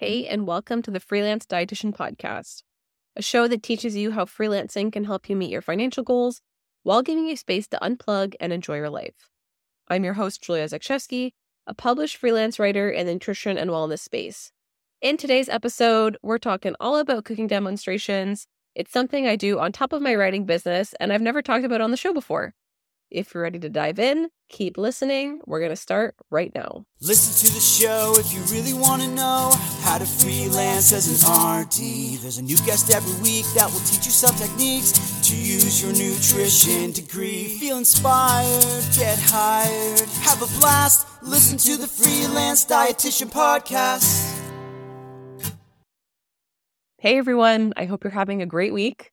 Hey, and welcome to the Freelance Dietitian Podcast, a show that teaches you how freelancing can help you meet your financial goals while giving you space to unplug and enjoy your life. I'm your host, Julia Zakszewski, a published freelance writer in the nutrition and wellness space. In today's episode, we're talking all about cooking demonstrations. It's something I do on top of my writing business, and I've never talked about it on the show before. If you're ready to dive in, keep listening. We're going to start right now. Listen to the show if you really want to know how to freelance as an RD. There's a new guest every week that will teach you some techniques to use your nutrition degree. Feel inspired, get hired, have a blast. Listen to the Freelance Dietitian Podcast. Hey, everyone. I hope you're having a great week.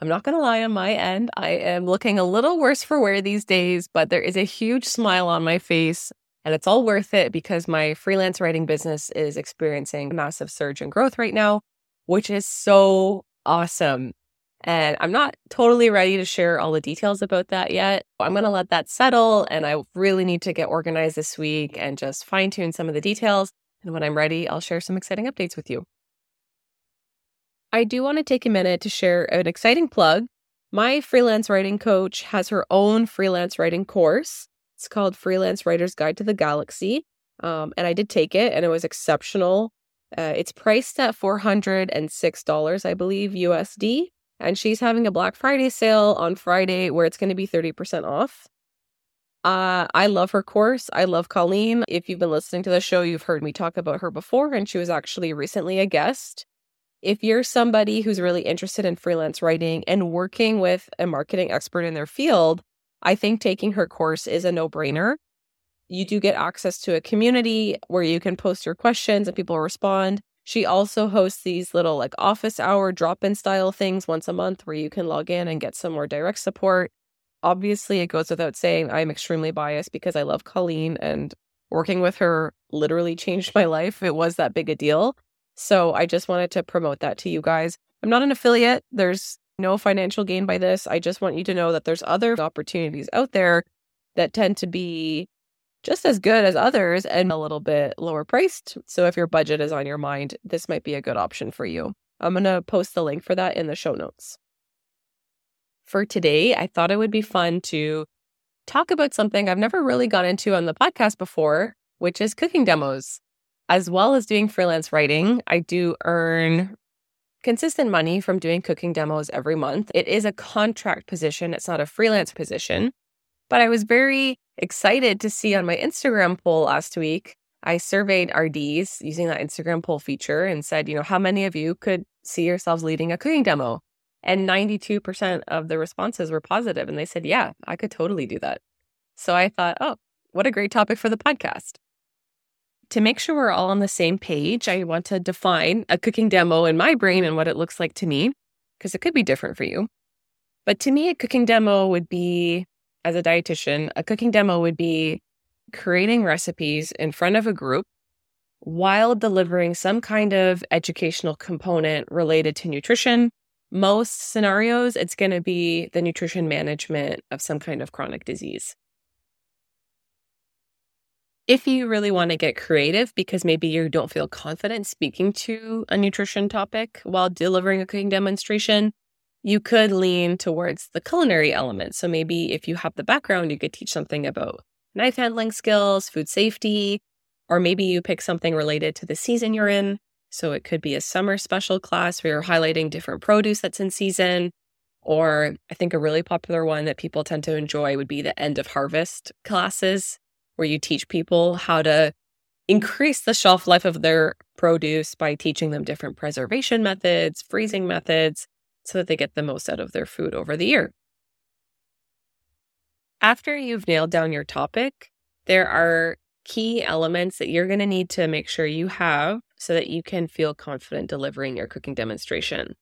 I'm not going to lie, on my end, I am looking a little worse for wear these days, but there is a huge smile on my face, and it's all worth it because my freelance writing business is experiencing a massive surge in growth right now, which is so awesome. And I'm not totally ready to share all the details about that yet. I'm going to let that settle, and I really need to get organized this week and just fine-tune some of the details. And when I'm ready, I'll share some exciting updates with you. I do want to take a minute to share an exciting plug. My freelance writing coach has her own freelance writing course. It's called Freelance Writer's Guide to the Galaxy. And I did take it, and it was exceptional. It's priced at $406, I believe, USD. And she's having a Black Friday sale on Friday where it's going to be 30% off. I love her course. I love Colleen. If you've been listening to the show, you've heard me talk about her before, and she was actually recently a guest. If you're somebody who's really interested in freelance writing and working with a marketing expert in their field, I think taking her course is a no-brainer. You do get access to a community where you can post your questions and people respond. She also hosts these little office hour drop-in style things once a month where you can log in and get some more direct support. Obviously, it goes without saying I'm extremely biased because I love Colleen, and working with her literally changed my life. It was that big a deal. So I just wanted to promote that to you guys. I'm not an affiliate. There's no financial gain by this. I just want you to know that there's other opportunities out there that tend to be just as good as others and a little bit lower priced. So if your budget is on your mind, this might be a good option for you. I'm going to post the link for that in the show notes. For today, I thought it would be fun to talk about something I've never really gone into on the podcast before, which is cooking demos. As well as doing freelance writing, I do earn consistent money from doing cooking demos every month. It is a contract position. It's not a freelance position. But I was very excited to see on my Instagram poll last week, I surveyed RDs using that Instagram poll feature and said, how many of you could see yourselves leading a cooking demo? And 92% of the responses were positive. And they said, yeah, I could totally do that. So I thought, oh, what a great topic for the podcast. To make sure we're all on the same page, I want to define a cooking demo in my brain and what it looks like to me, because it could be different for you. But to me, a cooking demo would be, as a dietitian, a cooking demo would be creating recipes in front of a group while delivering some kind of educational component related to nutrition. Most scenarios, it's going to be the nutrition management of some kind of chronic disease. If you really want to get creative because maybe you don't feel confident speaking to a nutrition topic while delivering a cooking demonstration, you could lean towards the culinary element. So maybe if you have the background, you could teach something about knife handling skills, food safety, or maybe you pick something related to the season you're in. So it could be a summer special class where you're highlighting different produce that's in season. Or I think a really popular one that people tend to enjoy would be the end of harvest classes, where you teach people how to increase the shelf life of their produce by teaching them different preservation methods, freezing methods, so that they get the most out of their food over the year. After you've nailed down your topic, there are key elements that you're going to need to make sure you have so that you can feel confident delivering your cooking demonstration.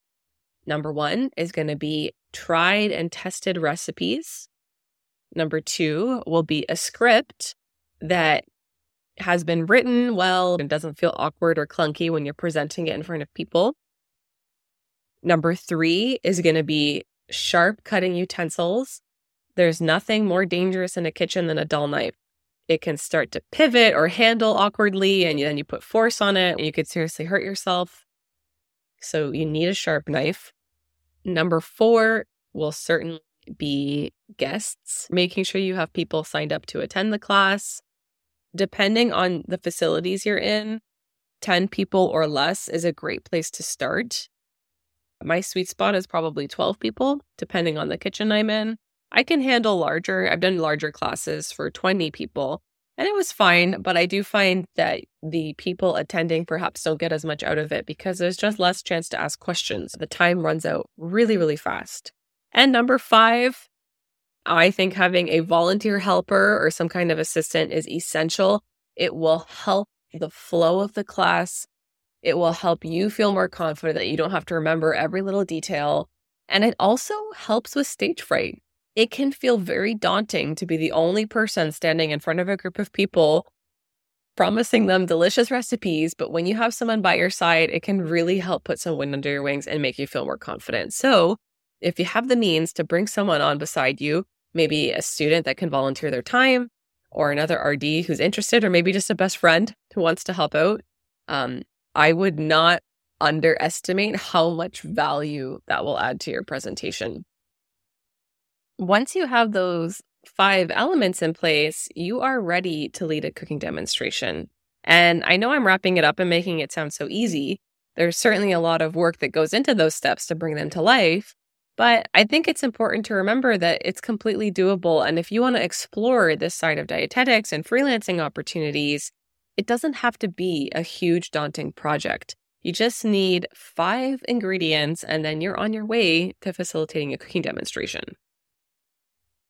Number one is going to be tried and tested recipes. Number two will be a script that has been written well and doesn't feel awkward or clunky when you're presenting it in front of people. Number three is going to be sharp cutting utensils. There's nothing more dangerous in a kitchen than a dull knife. it can start to pivot or handle awkwardly, and then you put force on it, and you could seriously hurt yourself. So you need a sharp knife. Number 4 will certainly be guests, making sure you have people signed up to attend the class. Depending on the facilities you're in, 10 people or less is a great place to start. My sweet spot is probably 12 people, depending on the kitchen I'm in. I can handle larger. I've done larger classes for 20 people, and it was fine, but I do find that the people attending perhaps don't get as much out of it because there's just less chance to ask questions. The time runs out really, really fast. And number 5, I think having a volunteer helper or some kind of assistant is essential. It will help the flow of the class. It will help you feel more confident that you don't have to remember every little detail. And it also helps with stage fright. It can feel very daunting to be the only person standing in front of a group of people promising them delicious recipes. But when you have someone by your side, it can really help put some wind under your wings and make you feel more confident. So if you have the means to bring someone on beside you, maybe a student that can volunteer their time or another RD who's interested, or maybe just a best friend who wants to help out, I would not underestimate how much value that will add to your presentation. Once you have those 5 elements in place, you are ready to lead a cooking demonstration. And I know I'm wrapping it up and making it sound so easy. There's certainly a lot of work that goes into those steps to bring them to life. But I think it's important to remember that it's completely doable. And if you want to explore this side of dietetics and freelancing opportunities, it doesn't have to be a huge, daunting project. You just need 5 ingredients, and then you're on your way to facilitating a cooking demonstration.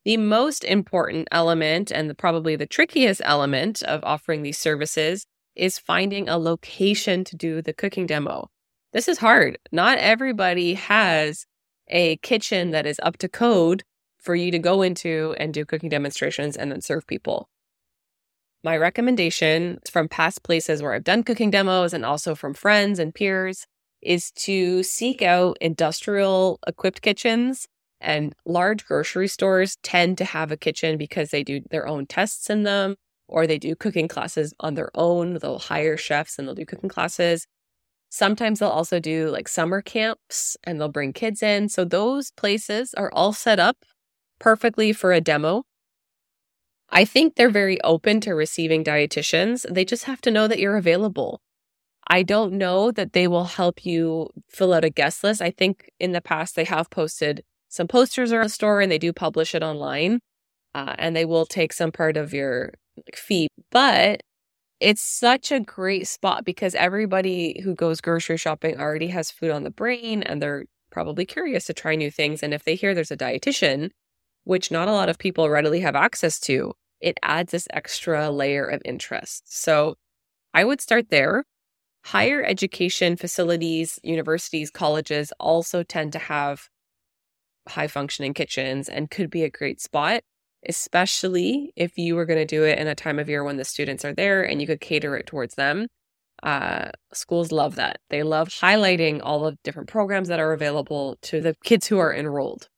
The most important element, and probably the trickiest element of offering these services, is finding a location to do the cooking demo. This is hard. Not everybody has a kitchen that is up to code for you to go into and do cooking demonstrations and then serve people. My recommendation from past places where I've done cooking demos and also from friends and peers is to seek out industrial equipped kitchens. And large grocery stores tend to have a kitchen because they do their own tests in them, or they do cooking classes on their own. They'll hire chefs and they'll do cooking classes. Sometimes they'll also do like summer camps and they'll bring kids in. So those places are all set up perfectly for a demo. I think they're very open to receiving dietitians. They just have to know that you're available. I don't know that they will help you fill out a guest list. I think in the past they have posted some posters are in the store, and they do publish it online, and they will take some part of your fee. But it's such a great spot because everybody who goes grocery shopping already has food on the brain, and they're probably curious to try new things. And if they hear there's a dietitian, which not a lot of people readily have access to, it adds this extra layer of interest. So I would start there. Higher education facilities, universities, colleges also tend to have high-functioning kitchens and could be a great spot, especially if you were going to do it in a time of year when the students are there and you could cater it towards them. Schools love that. They love highlighting all the different programs that are available to the kids who are enrolled.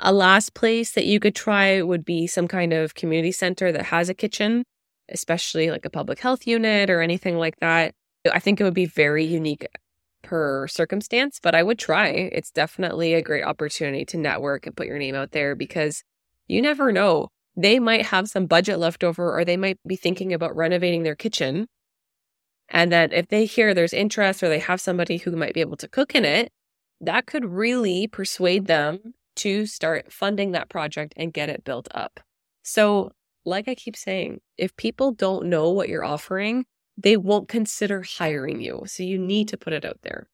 A last place that you could try would be some kind of community center that has a kitchen, especially like a public health unit or anything like that. I think it would be very unique per circumstance, but I would try. It's definitely a great opportunity to network and put your name out there because you never know. They might have some budget left over, or they might be thinking about renovating their kitchen. And that if they hear there's interest or they have somebody who might be able to cook in it, that could really persuade them to start funding that project and get it built up. So, like I keep saying, if people don't know what you're offering, they won't consider hiring you. So you need to put it out there.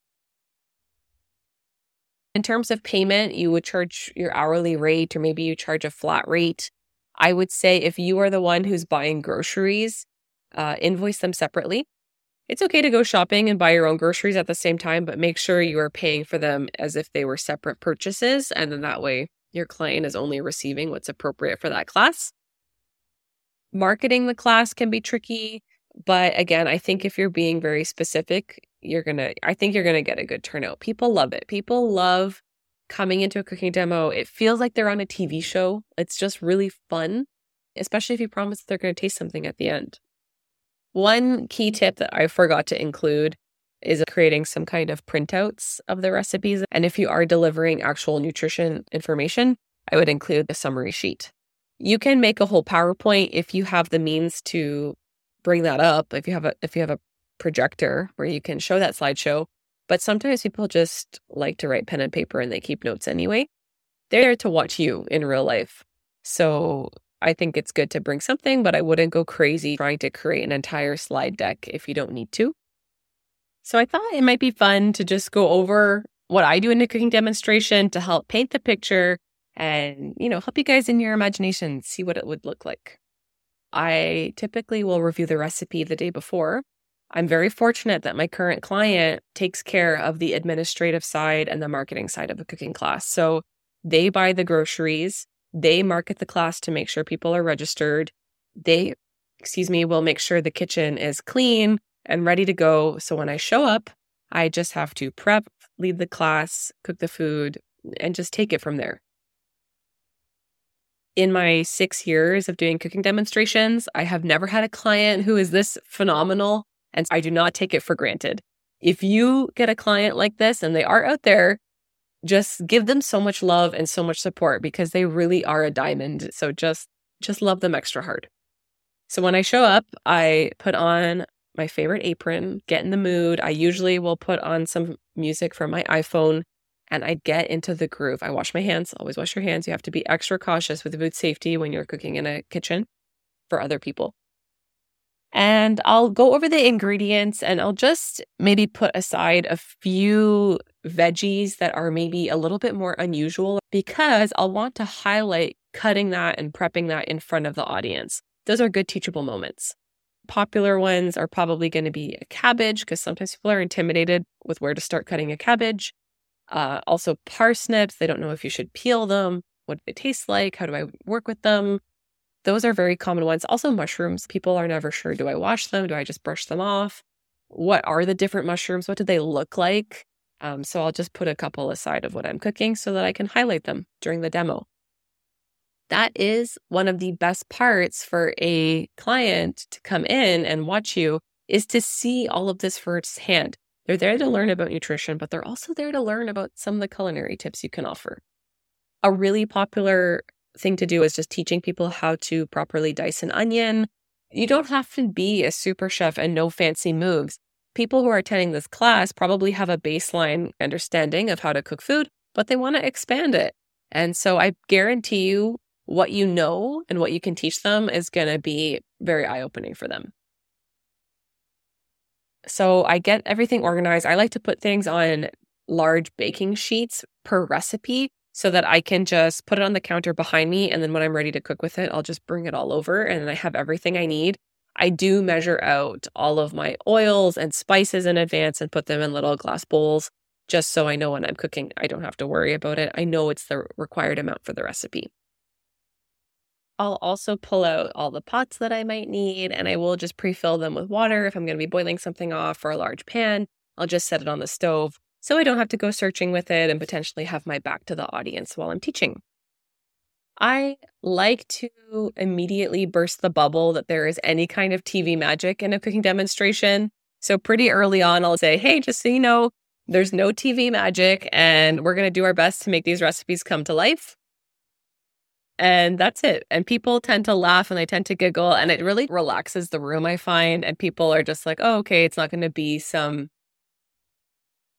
In terms of payment, you would charge your hourly rate, or maybe you charge a flat rate. I would say if you are the one who's buying groceries, invoice them separately. It's okay to go shopping and buy your own groceries at the same time, but make sure you are paying for them as if they were separate purchases. And then that way your client is only receiving what's appropriate for that class. Marketing the class can be tricky. But again, I think if you're being very specific, I think you're going to get a good turnout. People love it. People love coming into a cooking demo. It feels like they're on a TV show. It's just really fun. especially if you promise they're going to taste something at the end. One key tip that I forgot to include is creating some kind of printouts of the recipes. And if you are delivering actual nutrition information, I would include a summary sheet. You can make a whole PowerPoint if you have the means to bring that up, if you have a projector where you can show that slideshow. But sometimes people just like to write pen and paper and they keep notes anyway. They're there to watch you in real life. So I think it's good to bring something, but I wouldn't go crazy trying to create an entire slide deck if you don't need to. So I thought it might be fun to just go over what I do in a cooking demonstration to help paint the picture and, help you guys in your imagination see what it would look like. I typically will review the recipe the day before. I'm very fortunate that my current client takes care of the administrative side and the marketing side of a cooking class. So they buy the groceries. They market the class to make sure people are registered. They, will make sure the kitchen is clean and ready to go. So when I show up, I just have to prep, lead the class, cook the food, and just take it from there. In my 6 years of doing cooking demonstrations, I have never had a client who is this phenomenal, and I do not take it for granted. If you get a client like this and they are out there, just give them so much love and so much support because they really are a diamond. So just love them extra hard. So when I show up, I put on my favorite apron, get in the mood. I usually will put on some music from my iPhone and I get into the groove. I wash my hands. Always wash your hands. You have to be extra cautious with food safety when you're cooking in a kitchen for other people. And I'll go over the ingredients and I'll just maybe put aside a few veggies that are maybe a little bit more unusual because I'll want to highlight cutting that and prepping that in front of the audience. Those are good teachable moments. Popular ones are probably going to be a cabbage because sometimes people are intimidated with where to start cutting a cabbage. Also parsnips. They don't know if you should peel them. What do they taste like? How do I work with them? Those are very common ones. Also mushrooms. People are never sure. Do I wash them? Do I just brush them off? What are the different mushrooms? What do they look like? So I'll just put a couple aside of what I'm cooking so that I can highlight them during the demo. That is one of the best parts for a client to come in and watch you is to see all of this firsthand. They're there to learn about nutrition, but they're also there to learn about some of the culinary tips you can offer. A really popular thing to do is just teaching people how to properly dice an onion. You don't have to be a super chef and know fancy moves. People who are attending this class probably have a baseline understanding of how to cook food, but they want to expand it. And so I guarantee you what you know and what you can teach them is going to be very eye-opening for them. So I get everything organized. I like to put things on large baking sheets per recipe so that I can just put it on the counter behind me. And then when I'm ready to cook with it, I'll just bring it all over and I have everything I need. I do measure out all of my oils and spices in advance and put them in little glass bowls just so I know when I'm cooking, I don't have to worry about it. I know it's the required amount for the recipe. I'll also pull out all the pots that I might need and I will just pre-fill them with water. If I'm going to be boiling something off for a large pan, I'll just set it on the stove so I don't have to go searching with it and potentially have my back to the audience while I'm teaching. I like to immediately burst the bubble that there is any kind of TV magic in a cooking demonstration. So pretty early on, I'll say, hey, just so you know, there's no TV magic and we're going to do our best to make these recipes come to life. And that's it. And people tend to laugh and they tend to giggle and it really relaxes the room, I find. And people are just like, oh, okay, it's not going to be some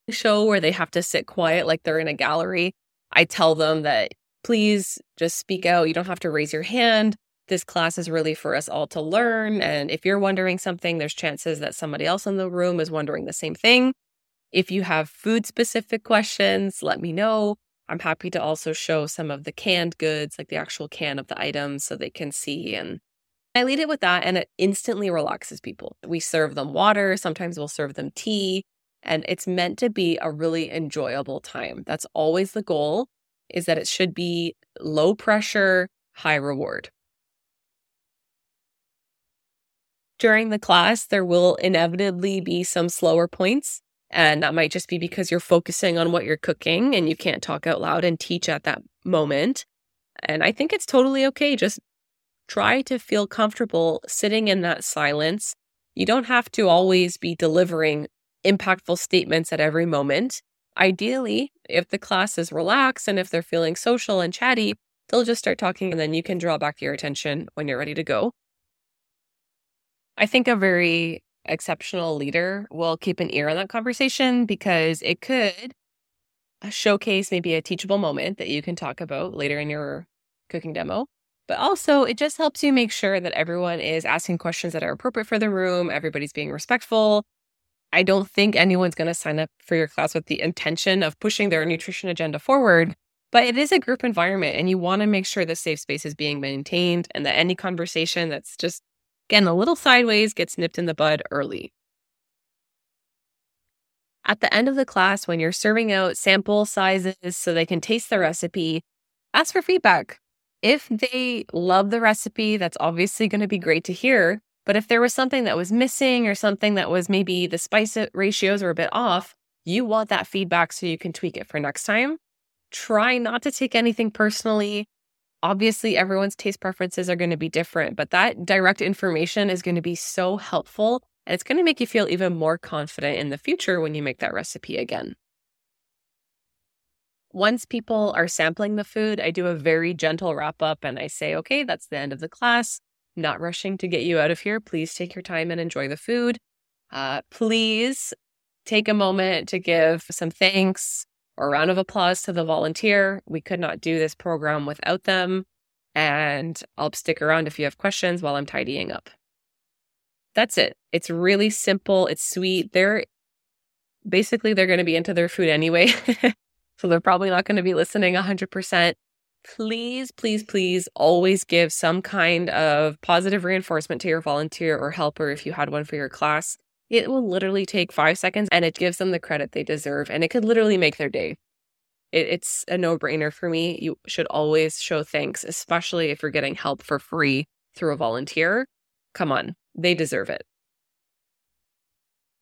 show where they have to sit quiet like they're in a gallery. I tell them that please just speak out. You don't have to raise your hand. This class is really for us all to learn. And if you're wondering something, there's chances that somebody else in the room is wondering the same thing. If you have food-specific questions, let me know. I'm happy to also show some of the canned goods, like the actual can of the items, so they can see. And I lead it with that, and it instantly relaxes people. We serve them water. Sometimes we'll serve them tea. And it's meant to be a really enjoyable time. That's always the goal. Is that it should be low pressure, high reward. During the class, there will inevitably be some slower points, and that might just be because you're focusing on what you're cooking and you can't talk out loud and teach at that moment. And I think it's totally okay. Just try to feel comfortable sitting in that silence. You don't have to always be delivering impactful statements at every moment. Ideally, if the class is relaxed and if they're feeling social and chatty, they'll just start talking and then you can draw back your attention when you're ready to go. I think a very exceptional leader will keep an ear on that conversation because it could showcase maybe a teachable moment that you can talk about later in your cooking demo. But also, it just helps you make sure that everyone is asking questions that are appropriate for the room. Everybody's being respectful. I don't think anyone's going to sign up for your class with the intention of pushing their nutrition agenda forward, but it is a group environment and you want to make sure the safe space is being maintained and that any conversation that's just getting a little sideways gets nipped in the bud early. At the end of the class, when you're serving out sample sizes so they can taste the recipe, ask for feedback. If they love the recipe, that's obviously going to be great to hear. But if there was something that was missing or something that was maybe the spice ratios were a bit off, you want that feedback so you can tweak it for next time. Try not to take anything personally. Obviously, everyone's taste preferences are going to be different, but that direct information is going to be so helpful and it's going to make you feel even more confident in the future when you make that recipe again. Once people are sampling the food, I do a very gentle wrap up and I say, okay, that's the end of the class. Not rushing to get you out of here. Please take your time and enjoy the food. Please take a moment to give some thanks or a round of applause to the volunteer. We could not do this program without them. And I'll stick around if you have questions while I'm tidying up. That's it. It's really simple. It's sweet. They're going to be into their food anyway. So they're probably not going to be listening 100%. Please, please, please always give some kind of positive reinforcement to your volunteer or helper if you had one for your class. It will literally take 5 seconds and it gives them the credit they deserve and it could literally make their day. It's a no-brainer for me. You should always show thanks, especially if you're getting help for free through a volunteer. Come on, they deserve it.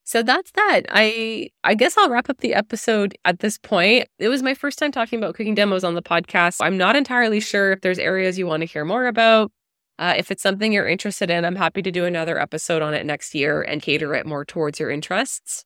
So that's that. I guess I'll wrap up the episode at this point. It was my first time talking about cooking demos on the podcast. I'm not entirely sure if there's areas you want to hear more about. If it's something you're interested in, I'm happy to do another episode on it next year and cater it more towards your interests.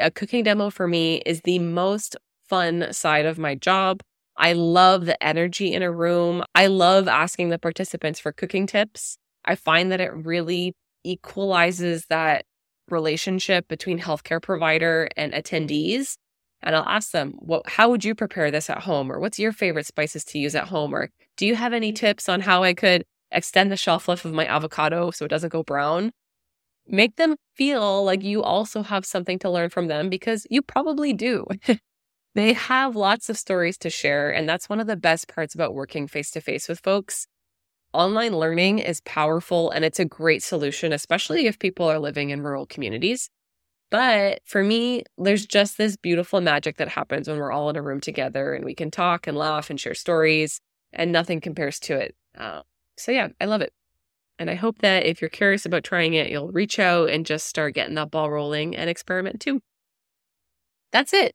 A cooking demo for me is the most fun side of my job. I love the energy in a room. I love asking the participants for cooking tips. I find that it really equalizes that relationship between healthcare provider and attendees. And I'll ask them, how would you prepare this at home? Or what's your favorite spices to use at home? Or do you have any tips on how I could extend the shelf life of my avocado so it doesn't go brown? Make them feel like you also have something to learn from them because you probably do. They have lots of stories to share. And that's one of the best parts about working face-to-face with folks. Online learning is powerful and it's a great solution, especially if people are living in rural communities. But for me, there's just this beautiful magic that happens when we're all in a room together and we can talk and laugh and share stories and nothing compares to it. So I love it. And I hope that if you're curious about trying it, you'll reach out and just start getting that ball rolling and experiment too. That's it.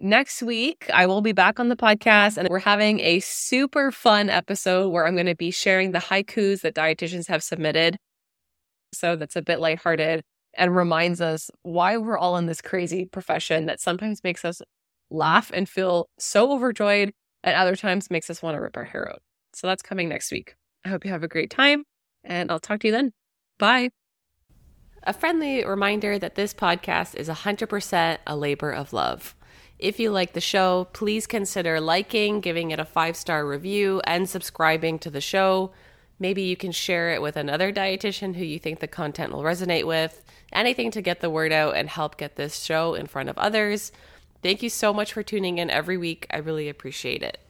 Next week, I will be back on the podcast and we're having a super fun episode where I'm going to be sharing the haikus that dietitians have submitted. So that's a bit lighthearted and reminds us why we're all in this crazy profession that sometimes makes us laugh and feel so overjoyed and other times makes us want to rip our hair out. So that's coming next week. I hope you have a great time and I'll talk to you then. Bye. A friendly reminder that this podcast is 100% a labor of love. If you like the show, please consider liking, giving it a 5-star review, and subscribing to the show. Maybe you can share it with another dietitian who you think the content will resonate with. Anything to get the word out and help get this show in front of others. Thank you so much for tuning in every week. I really appreciate it.